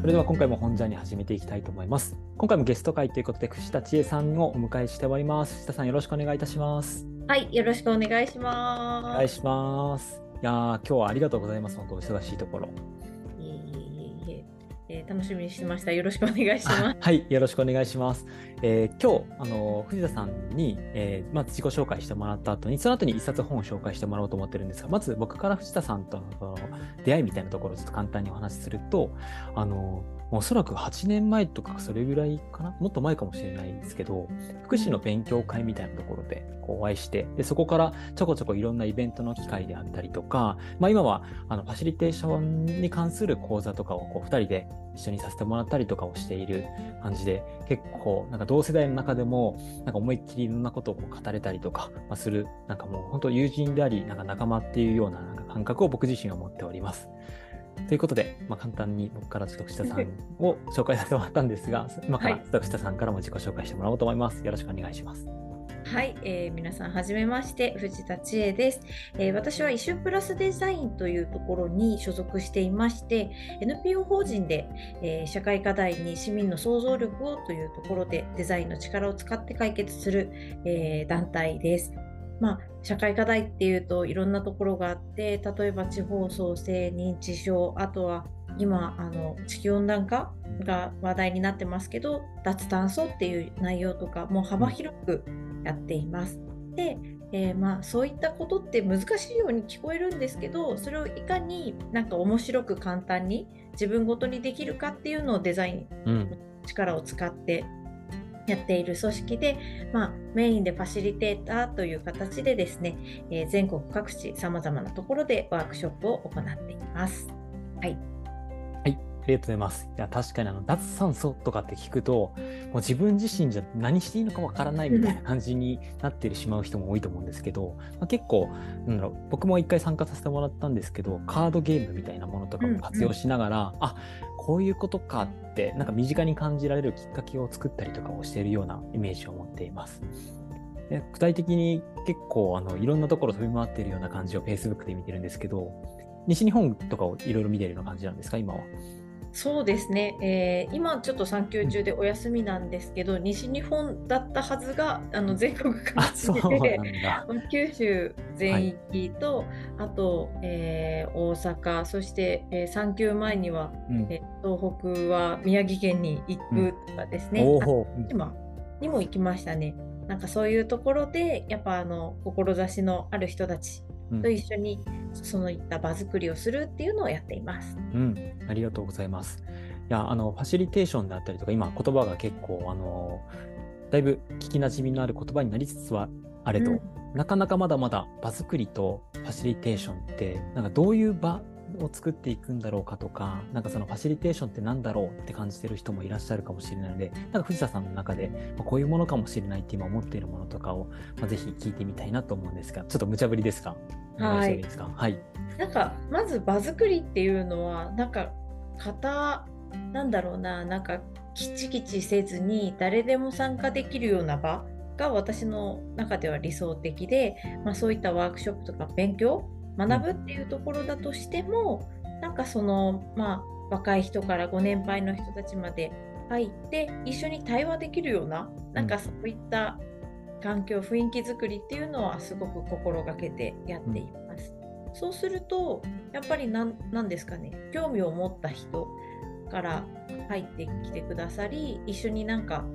それでは今回も本ジャーニー始めていきたいと思います。今回もゲスト会ということで串田千恵さんをお迎えしております。串田さん、よろしくお願いいたします。はい、よろしくお願いします。お願いします。いや今日はありがとうございます。本当お忙しいところ。楽しみにしてました。よろしくお願いします。はい、よろしくお願いします。今日藤田さんに、まず自己紹介してもらった後に、その後に一冊本を紹介してもらおうと思ってるんですが、まず僕から藤田さんとの出会いみたいなところをちょっと簡単にお話しすると、おそらく8年前とかそれぐらいかな、もっと前かもしれないですけど、福祉の勉強会みたいなところでこうお会いして、でそこからちょこちょこいろんなイベントの機会であったりとか、まあ、今はファシリテーションに関する講座とかをこう2人で一緒にさせてもらったりとかをしている感じで、結構なんか同世代の中でもなんか思いっきりいろんなことをこう語れたりとかする、なんかもう本当友人であり、なんか仲間っていうような、 なんか感覚を僕自身は持っております。ということで、まあ、簡単に僕から串田さんを紹介させてもらったんですが、今から串田さんからも自己紹介してもらおうと思います。よろしくお願いします。はい、皆さんはじめまして、藤田千恵です。私はイシュープラスデザインというところに所属していまして、 NPO 法人で、社会課題に市民の想像力をというところでデザインの力を使って解決する、団体です。まあ、社会課題っていうといろんなところがあって、例えば地方創生、認知症、あとは今地球温暖化が話題になってますけど、脱炭素っていう内容とかも幅広くやっています。で、まあ、そういったことって難しいように聞こえるんですけど、それをいかになんか面白く簡単に自分ごとにできるかっていうのをデザインの力を使ってやっている組織で、まあ、メインでファシリテーターという形でですね、全国各地さまざまなところでワークショップを行っています。はい、はい、ありがとうございます。いや確かに脱炭素とかって聞くと、もう自分自身じゃ何していいのかわからないみたいな感じになってしまう人も多いと思うんですけど、まあ、結構なんだろう、僕も一回参加させてもらったんですけど、カードゲームみたいなものとかも活用しながら、あ、こういうことかって、なんか身近に感じられるきっかけを作ったりとかをしているようなイメージを持っています。で、具体的に結構いろんなところ飛び回っているような感じを Facebook で見てるんですけど、西日本とかをいろいろ見てるような感じなんですか、今は。そうですね、今ちょっと産休中でお休みなんですけど、西日本だったはずが全国各地で九州全域と、はい、あと、大阪、そして、産休前には、東北は宮城県に行くとかですね、今にも行きましたね。なんかそういうところでやっぱ志のある人たちと一緒にそういった場作りをするっていうのをやっています。うん、ありがとうございます。いやファシリテーションであったりとか、今言葉が結構だいぶ聞きなじみのある言葉になりつつはあれど、なかなかまだまだ場作りとファシリテーションってなんかどういう場を作っていくんだろうかとか、なんかそのファシリテーションってなんだろうって感じてる人もいらっしゃるかもしれないので、なんか藤田さんの中で、まあ、こういうものかもしれないって今思っているものとかを、まあ、ぜひ聞いてみたいなと思うんですが、ちょっと無茶ぶりですが、はい、はい、なんかまず場作りっていうのはなんかなんだろうな、なんかキチキチせずに誰でも参加できるような場が私の中では理想的で、まあ、そういったワークショップとか勉強学ぶっていうところだとしても、なんかまあ、若い人からご年配の人たちまで入って一緒に対話できるような、なんかそういった環境雰囲気作りっていうのはすごく心がけてやっています。そうするとやっぱりなんですかね、興味を持った人から入ってきてくださり、一緒になんか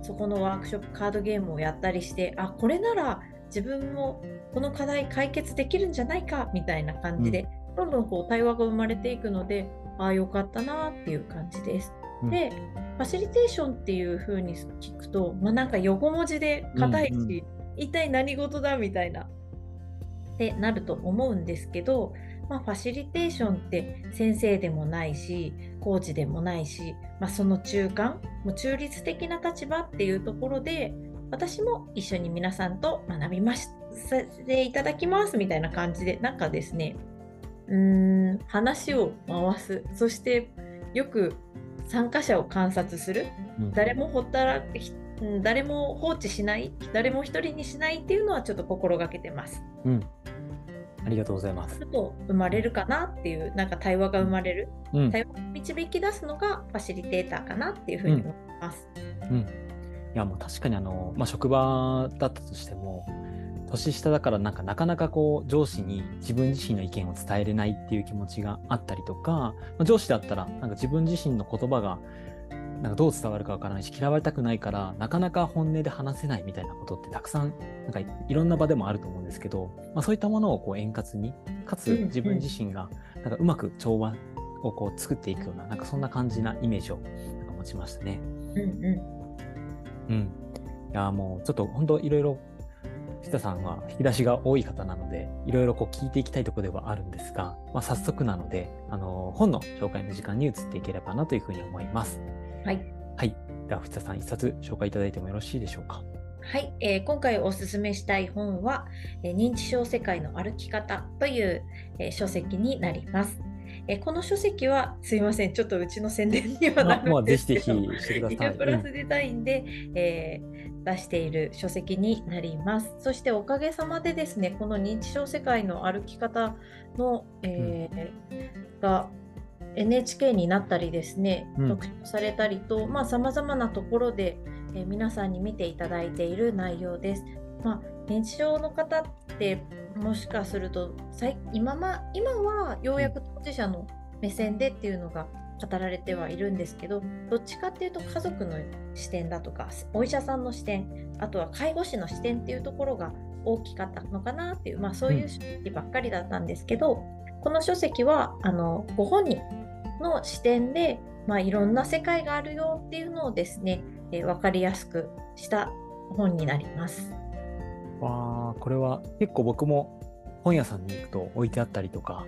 そこのワークショップ、カードゲームをやったりして、あ、これなら自分もこの課題解決できるんじゃないかみたいな感じで、どんどんこう対話が生まれていくので、ああよかったなっていう感じです。で、ファシリテーションっていう風に聞くと、まあ、なんか横文字で硬いし、一体何事だみたいなってなると思うんですけど、まあ、ファシリテーションって先生でもないしコーチでもないし、まあ、その中間、もう中立的な立場っていうところで、私も一緒に皆さんと学びましたさせていただきますみたいな感じで、なんかですね、話を回す、そしてよく参加者を観察する、誰も放置しない、誰も一人にしないっていうのはちょっと心がけてます。ありがとうございます。と生まれるかなっていう、なんか対話が生まれる、うん、対話を導き出すのがファシリテーターかなっていうふうに思います。うんうん、いやもう確かに職場だったとしても年下だからなかなかこう上司に自分自身の意見を伝えれないっていう気持ちがあったりとか、上司だったら自分自身の言葉がどう伝わるかわからないし、嫌われたくないからなかなか本音で話せないみたいなことってたくさんいろんな場でもあると思うんですけど、そういったものをこう円滑にかつ自分自身がうまく調和をこう作っていくような、そんな感じなイメージを持ちましたね。いやもうちょっと本当いろいろ藤田さんは引き出しが多い方なので、いろいろこう聞いていきたいところではあるんですが、早速なので本の紹介の時間に移っていければなというふうに思います。はい、では藤田さん一冊紹介いただいてもよろしいでしょうか。はい、今回おすすめしたい本は認知症世界の歩き方という、書籍になります。この書籍はすいませんちょっとうちの宣伝にはなるんですけど、医療プラスデザインで、出している書籍になります。そしておかげさまでですね、この認知症世界の歩き方の、がNHK になったりですね、特集されたりと、さまざまなところで、皆さんに見ていただいている内容です。認知症の方ってもしかすると今はようやく当事者の目線でっていうのが語られてはいるんですけど、どっちかっていうと家族の視点だとかお医者さんの視点、あとは介護士の視点っていうところが大きかったのかなっていう、そういう書籍ばっかりだったんですけど、この書籍はご本人の視点で、いろんな世界があるよっていうのをですね、分かりやすくした本になります。わあ、これは結構僕も本屋さんに行くと置いてあったりとか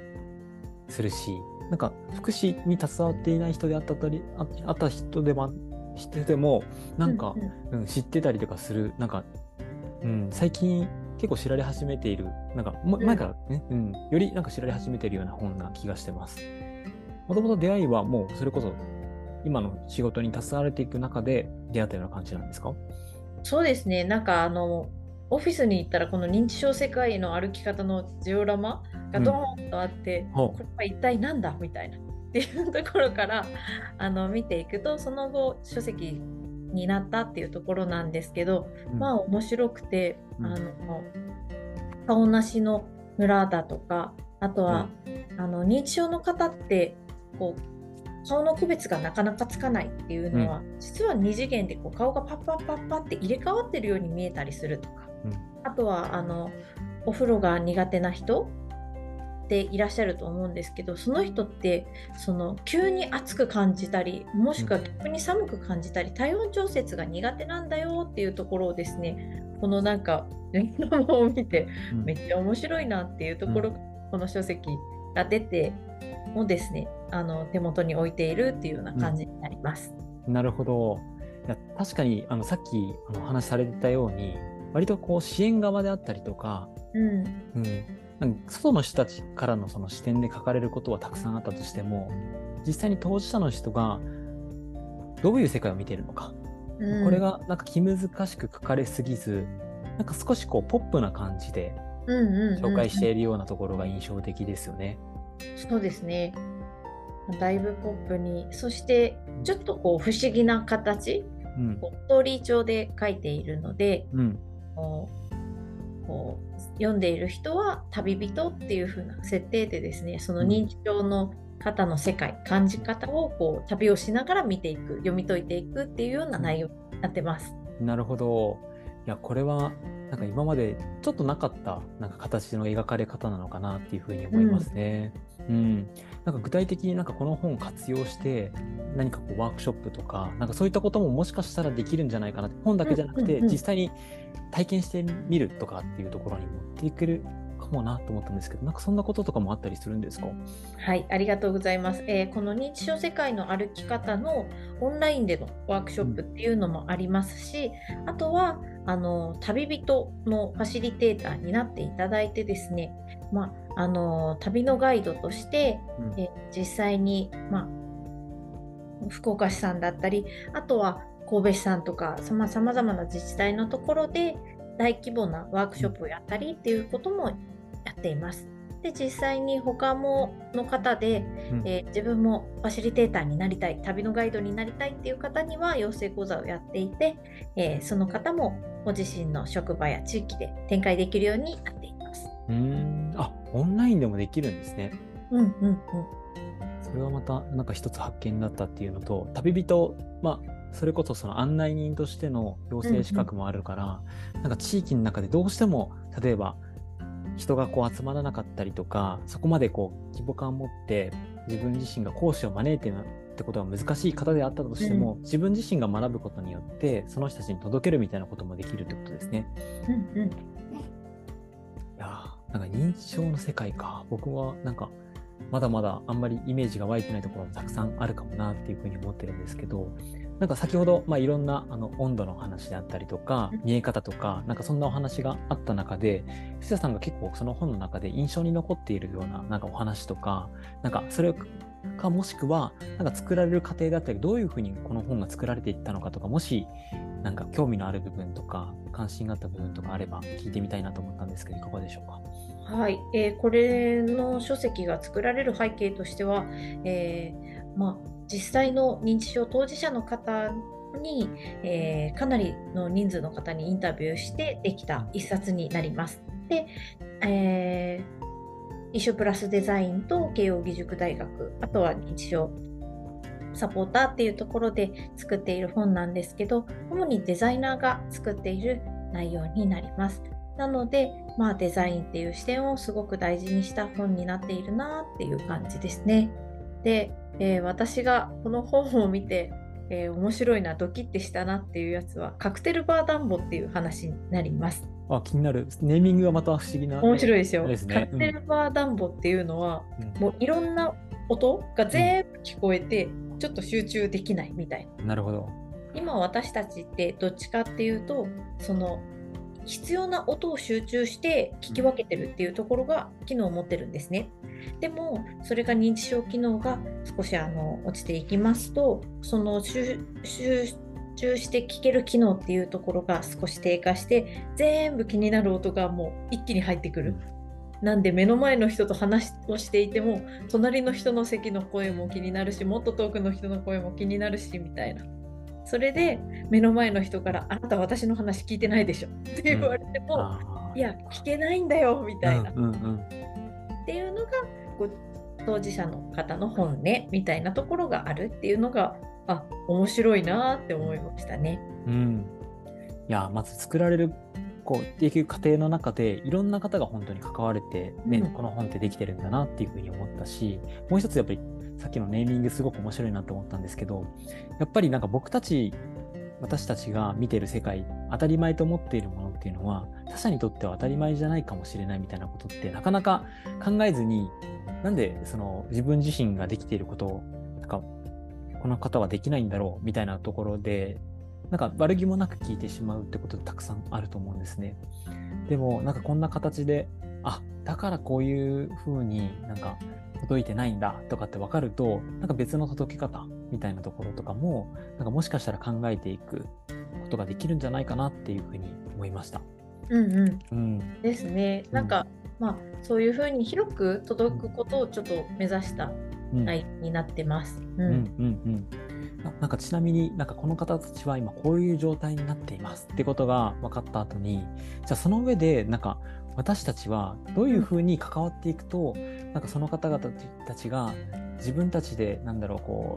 するし、福祉に携わっていない人であった人でも知ってても知ってたりとかする、最近結構知られ始めている、前からね、より知られ始めているような本な気がしてます。もともと出会いはもうそれこそ今の仕事に携われていく中で出会ったような感じなんですか？そうですね、オフィスに行ったらこの認知症世界の歩き方のジオラマがドーンとあって、これは一体なんだみたいなっていうところから見ていくと、その後書籍になったっていうところなんですけど、面白くて、顔なしの村だとか、あとは、認知症の方ってこう顔の区別がなかなかつかないっていうのは、実は2次元でこう顔がパッパッパッパって入れ替わってるように見えたりするとか、あとはお風呂が苦手な人でいらっしゃると思うんですけど、その人って急に暑く感じたり、もしくは逆に寒く感じたり、体温調節が苦手なんだよっていうところをですね、このを見てめっちゃ面白いなっていうところ、この書籍が出てもですね、手元に置いているっていうような感じになります。なるほど。いや確かにさっきお話しされてたように、割とこう支援側であったりとか、外の人たちからのその視点で書かれることはたくさんあったとしても、実際に当事者の人がどういう世界を見ているのか、これが気難しく書かれすぎず、少しこうポップな感じで紹介しているようなところが印象的ですよね。そうですね、だいぶポップに、そしてちょっとこう不思議な形、ストーリー調で書いているので、読んでいる人は旅人っていう風な設定でですね、その認知症の方の世界、感じ方をこう旅をしながら見ていく、読み解いていくっていうような内容になってます。なるほど。いやこれは今までちょっとなかった形の描かれ方なのかなっていうふうに思いますね。具体的にこの本を活用して何かこうワークショップとか、そういったことももしかしたらできるんじゃないかなって、本だけじゃなくて実際に体験してみるとかっていうところに持っていけるかもなと思ったんですけど、そんなこととかもあったりするんですか？はい、ありがとうございます。この認知症世界の歩き方のオンラインでのワークショップっていうのもありますし、あとは旅人のファシリテーターになっていただいてですね、旅のガイドとして、実際に、福岡市さんだったり、あとは神戸市さんとかさまざまな自治体のところで大規模なワークショップをやったりっていうこともやっています。で実際に他もの方で、自分もファシリテーターになりたい、旅のガイドになりたいっていう方には養成講座をやっていて、その方もご自身の職場や地域で展開できるようになっています。あ、オンラインでもできるんですね。それはまたなんか一つ発見だったっていうのと、旅人、それこそその案内人としての養成資格もあるから、なんか地域の中でどうしても例えば人がこう集まらなかったりとか、そこまでこう規模感を持って自分自身が講師を招いてなってことは難しい方であったとしても、自分自身が学ぶことによってその人たちに届けるみたいなこともできるってことですね。いやー、なんか認知症の世界か、僕はなんかまだまだあんまりイメージが湧いてないところがたくさんあるかもなっていうふうに思ってるんですけど、なんか先ほど、いろんな温度の話であったりとか見え方とか、なんかそんなお話があった中で、藤田さんが結構その本の中で印象に残っているようななんかお話とか、なんかそれかもしくはなんか作られる過程だったり、どういうふうにこの本が作られていったのかとか、もしなんか興味のある部分とか関心があった部分とかあれば聞いてみたいなと思ったんですけど、いかがでしょうか。はい、これの書籍が作られる背景としては、実際の認知症当事者の方に、かなりの人数の方にインタビューしてできた一冊になります。で、一緒プラスデザインと慶應義塾大学、あとは認知症サポーターっていうところで作っている本なんですけど、主にデザイナーが作っている内容になります。なので、デザインっていう視点をすごく大事にした本になっているなっていう感じですね。で、私がこの本を見て、面白いな、ドキッてしたなっていうやつは、カクテルバーダンボっていう話になります。あ、気になる。ネーミングはまた不思議な、面白いですよです、ね。カクテルバーダンボっていうのは、もういろんな音が全部聞こえて、ちょっと集中できないみたいな。なるほど。今私たちってどっちかっていうと、その必要な音を集中して聞き分けてるっていうところが機能を持ってるんですね。でもそれが認知症機能が少し落ちていきますと、その集中して聞ける機能っていうところが少し低下して、全部気になる音がもう一気に入ってくる。なんで目の前の人と話をしていても、隣の人の席の声も気になるし、もっと遠くの人の声も気になるしみたいな。それで目の前の人から、あなた私の話聞いてないでしょって言われても、いや聞けないんだよみたいな、っていうのが当事者の方の本音みたいなところがあるっていうのが、あ、面白いなって思いましたね。いや、まず作られるできる過程の中で、いろんな方が本当に関われて、この本ってできてるんだなっていうふうに思ったし、もう一つやっぱりさっきのネーミングすごく面白いなと思ったんですけど、やっぱりなんか私たちが見てる世界、当たり前と思っているものっていうのは、他者にとっては当たり前じゃないかもしれないみたいなことって、なかなか考えずに、なんでその自分自身ができていることをなんかこの方はできないんだろうみたいなところで、なんか悪気もなく聞いてしまうってことたくさんあると思うんですね。でもなんかこんな形で、あ、だからこういう風になんか届いてないんだとかって分かると、なんか別の届け方みたいなところとかも、なんかもしかしたら考えていくことができるんじゃないかなっていう風に思いました。ですね。なんか、そういう風に広く届くことをちょっと目指した内容になってます。なんかちなみに、なんかこの方たちは今こういう状態になっていますってことが分かった後に、じゃあその上でなんか私たちはどういうふうに関わっていくと、なんかその方々たちが自分たちで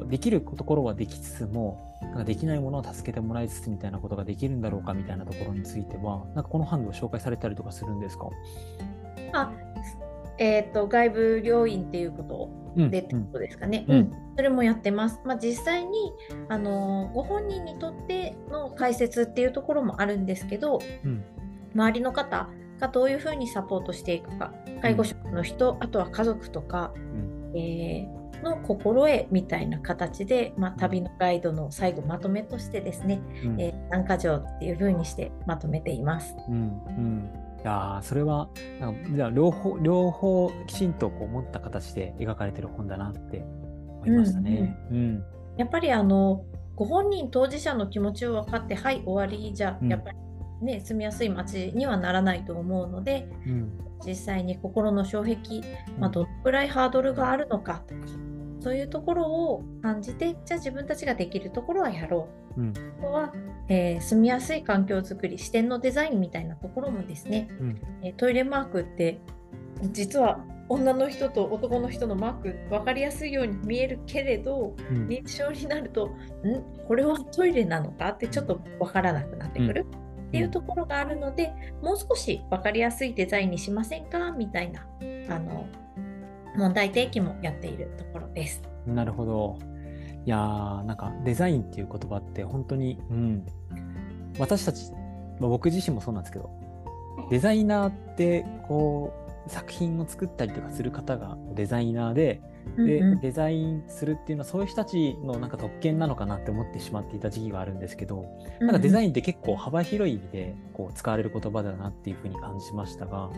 できるところはできつつも、なんかできないものを助けてもらいつつみたいなことができるんだろうかみたいなところについては、なんかこの本を紹介されたりとかするんですか？外部療院っていうことでってことですかね。それもやってます。実際にご本人にとっての解説っていうところもあるんですけど、周りの方がどういうふうにサポートしていくか、介護職の人、あとは家族とか、の心得みたいな形で、旅のガイドの最後まとめとしてですね、何か条っていうふうにしてまとめています。いや、それはじゃあ両方きちんとこう持った形で描かれてる本だなって思いましたね。やっぱりご本人当事者の気持ちを分かって、はい終わりじゃやっぱりね、住みやすい街にはならないと思うので、うん、実際に心の障壁、どのくらいハードルがあるのかとか、そういうところを感じて、じゃあ自分たちができるところはやろう、うん、あとは、住みやすい環境づくり、視点のデザインみたいなところもですね、うん、トイレマークって実は女の人と男の人のマーク分かりやすいように見えるけれど、うん、認知症になるとこれはトイレなのかってちょっと分からなくなってくるっていうところがあるので、もう少し分かりやすいデザインにしませんかみたいな問題提起もやっているところです。なるほど。いやー、なんかデザインっていう言葉って本当に、うん、私たち、僕自身もそうなんですけど、デザイナーってこう作品を作ったりとかする方がデザイナー で、うんうん、デザインするっていうのはそういう人たちのなんか特権なのかなって思ってしまっていた時期があるんですけど、なんかデザインって結構幅広い意味でこう使われる言葉だなっていうふうに感じましたが、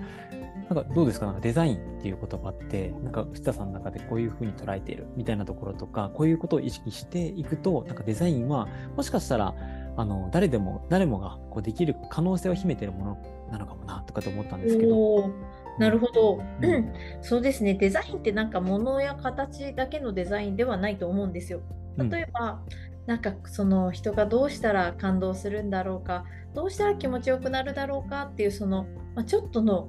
なんかどうです か、 なんかデザインっていう言葉ってなんか藤田さんの中でこういうふうに捉えているみたいなところとか、こういうことを意識していくとなんかデザインはもしかしたら誰もがこうできる可能性を秘めているものなのかもなとかと思ったんですけど。なるほど、うん、そうですね。デザインってなんか物や形だけのデザインではないと思うんですよ。例えば、なんかその人がどうしたら感動するんだろうか、どうしたら気持ちよくなるだろうかっていう、その、ちょっとの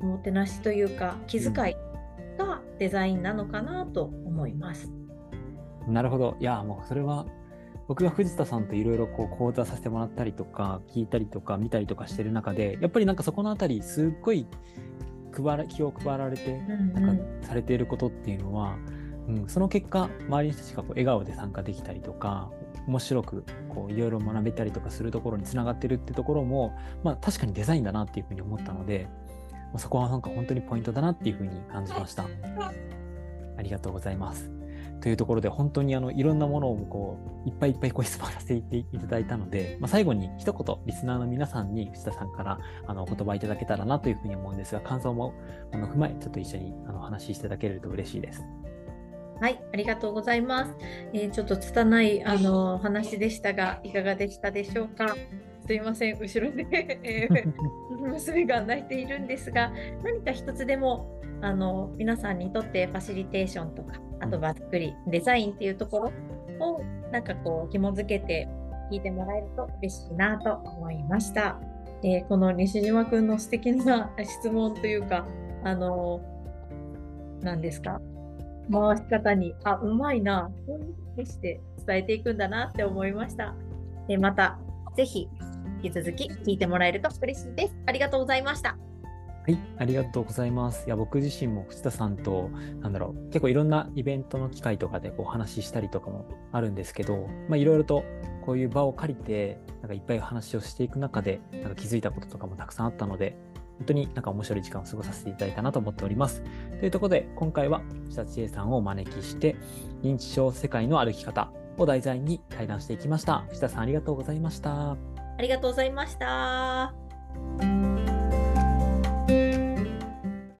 おもてなしというか気遣いがデザインなのかなと思います、うん、なるほど。いや、もうそれは僕が藤田さんといろいろ講座させてもらったりとか聞いたりとか見たりとかしてる中で、やっぱりなんかそこのあたりすっごい気を配られてなんかされていることっていうのは、うんうん、その結果周りの人たちがこう笑顔で参加できたりとか、面白くいろいろ学べたりとかするところにつながってるってところも、確かにデザインだなっていうふうに思ったので、そこはなんか本当にポイントだなっていうふうに感じました。ありがとうございます。というところで本当にいろんなものをいっぱいいっぱい引っ張らせていただいたので、最後に一言リスナーの皆さんに藤田さんからお言葉いただけたらなというふうに思うんですが、感想も踏まえちょっと一緒にお話ししていただけると嬉しいです。はい、ありがとうございます。ちょっと拙い話でしたがいかがでしたでしょうか。すいません、後ろで、娘が泣いているんですが、何か一つでも皆さんにとってファシリテーションとか、あと場作り、デザインっていうところをなんか紐づけて聞いてもらえると嬉しいなと思いました。この西島くんの素敵な質問というか、何ですか、回し方にうまいな、こういうふうにして伝えていくんだなって思いました。で、またぜひ引き続き聞いてもらえると嬉しいです。ありがとうございました。はい、ありがとうございます。いや、僕自身も藤田さんと結構いろんなイベントの機会とかでお話ししたりとかもあるんですけど、いろいろとこういう場を借りてなんかいっぱい話をしていく中でなんか気づいたこととかもたくさんあったので、本当になんか面白い時間を過ごさせていただいたなと思っております。というところで今回は藤田千恵さんをお招きして認知症世界の歩き方を題材に対談していきました。藤田さん、ありがとうございました。ありがとうございました。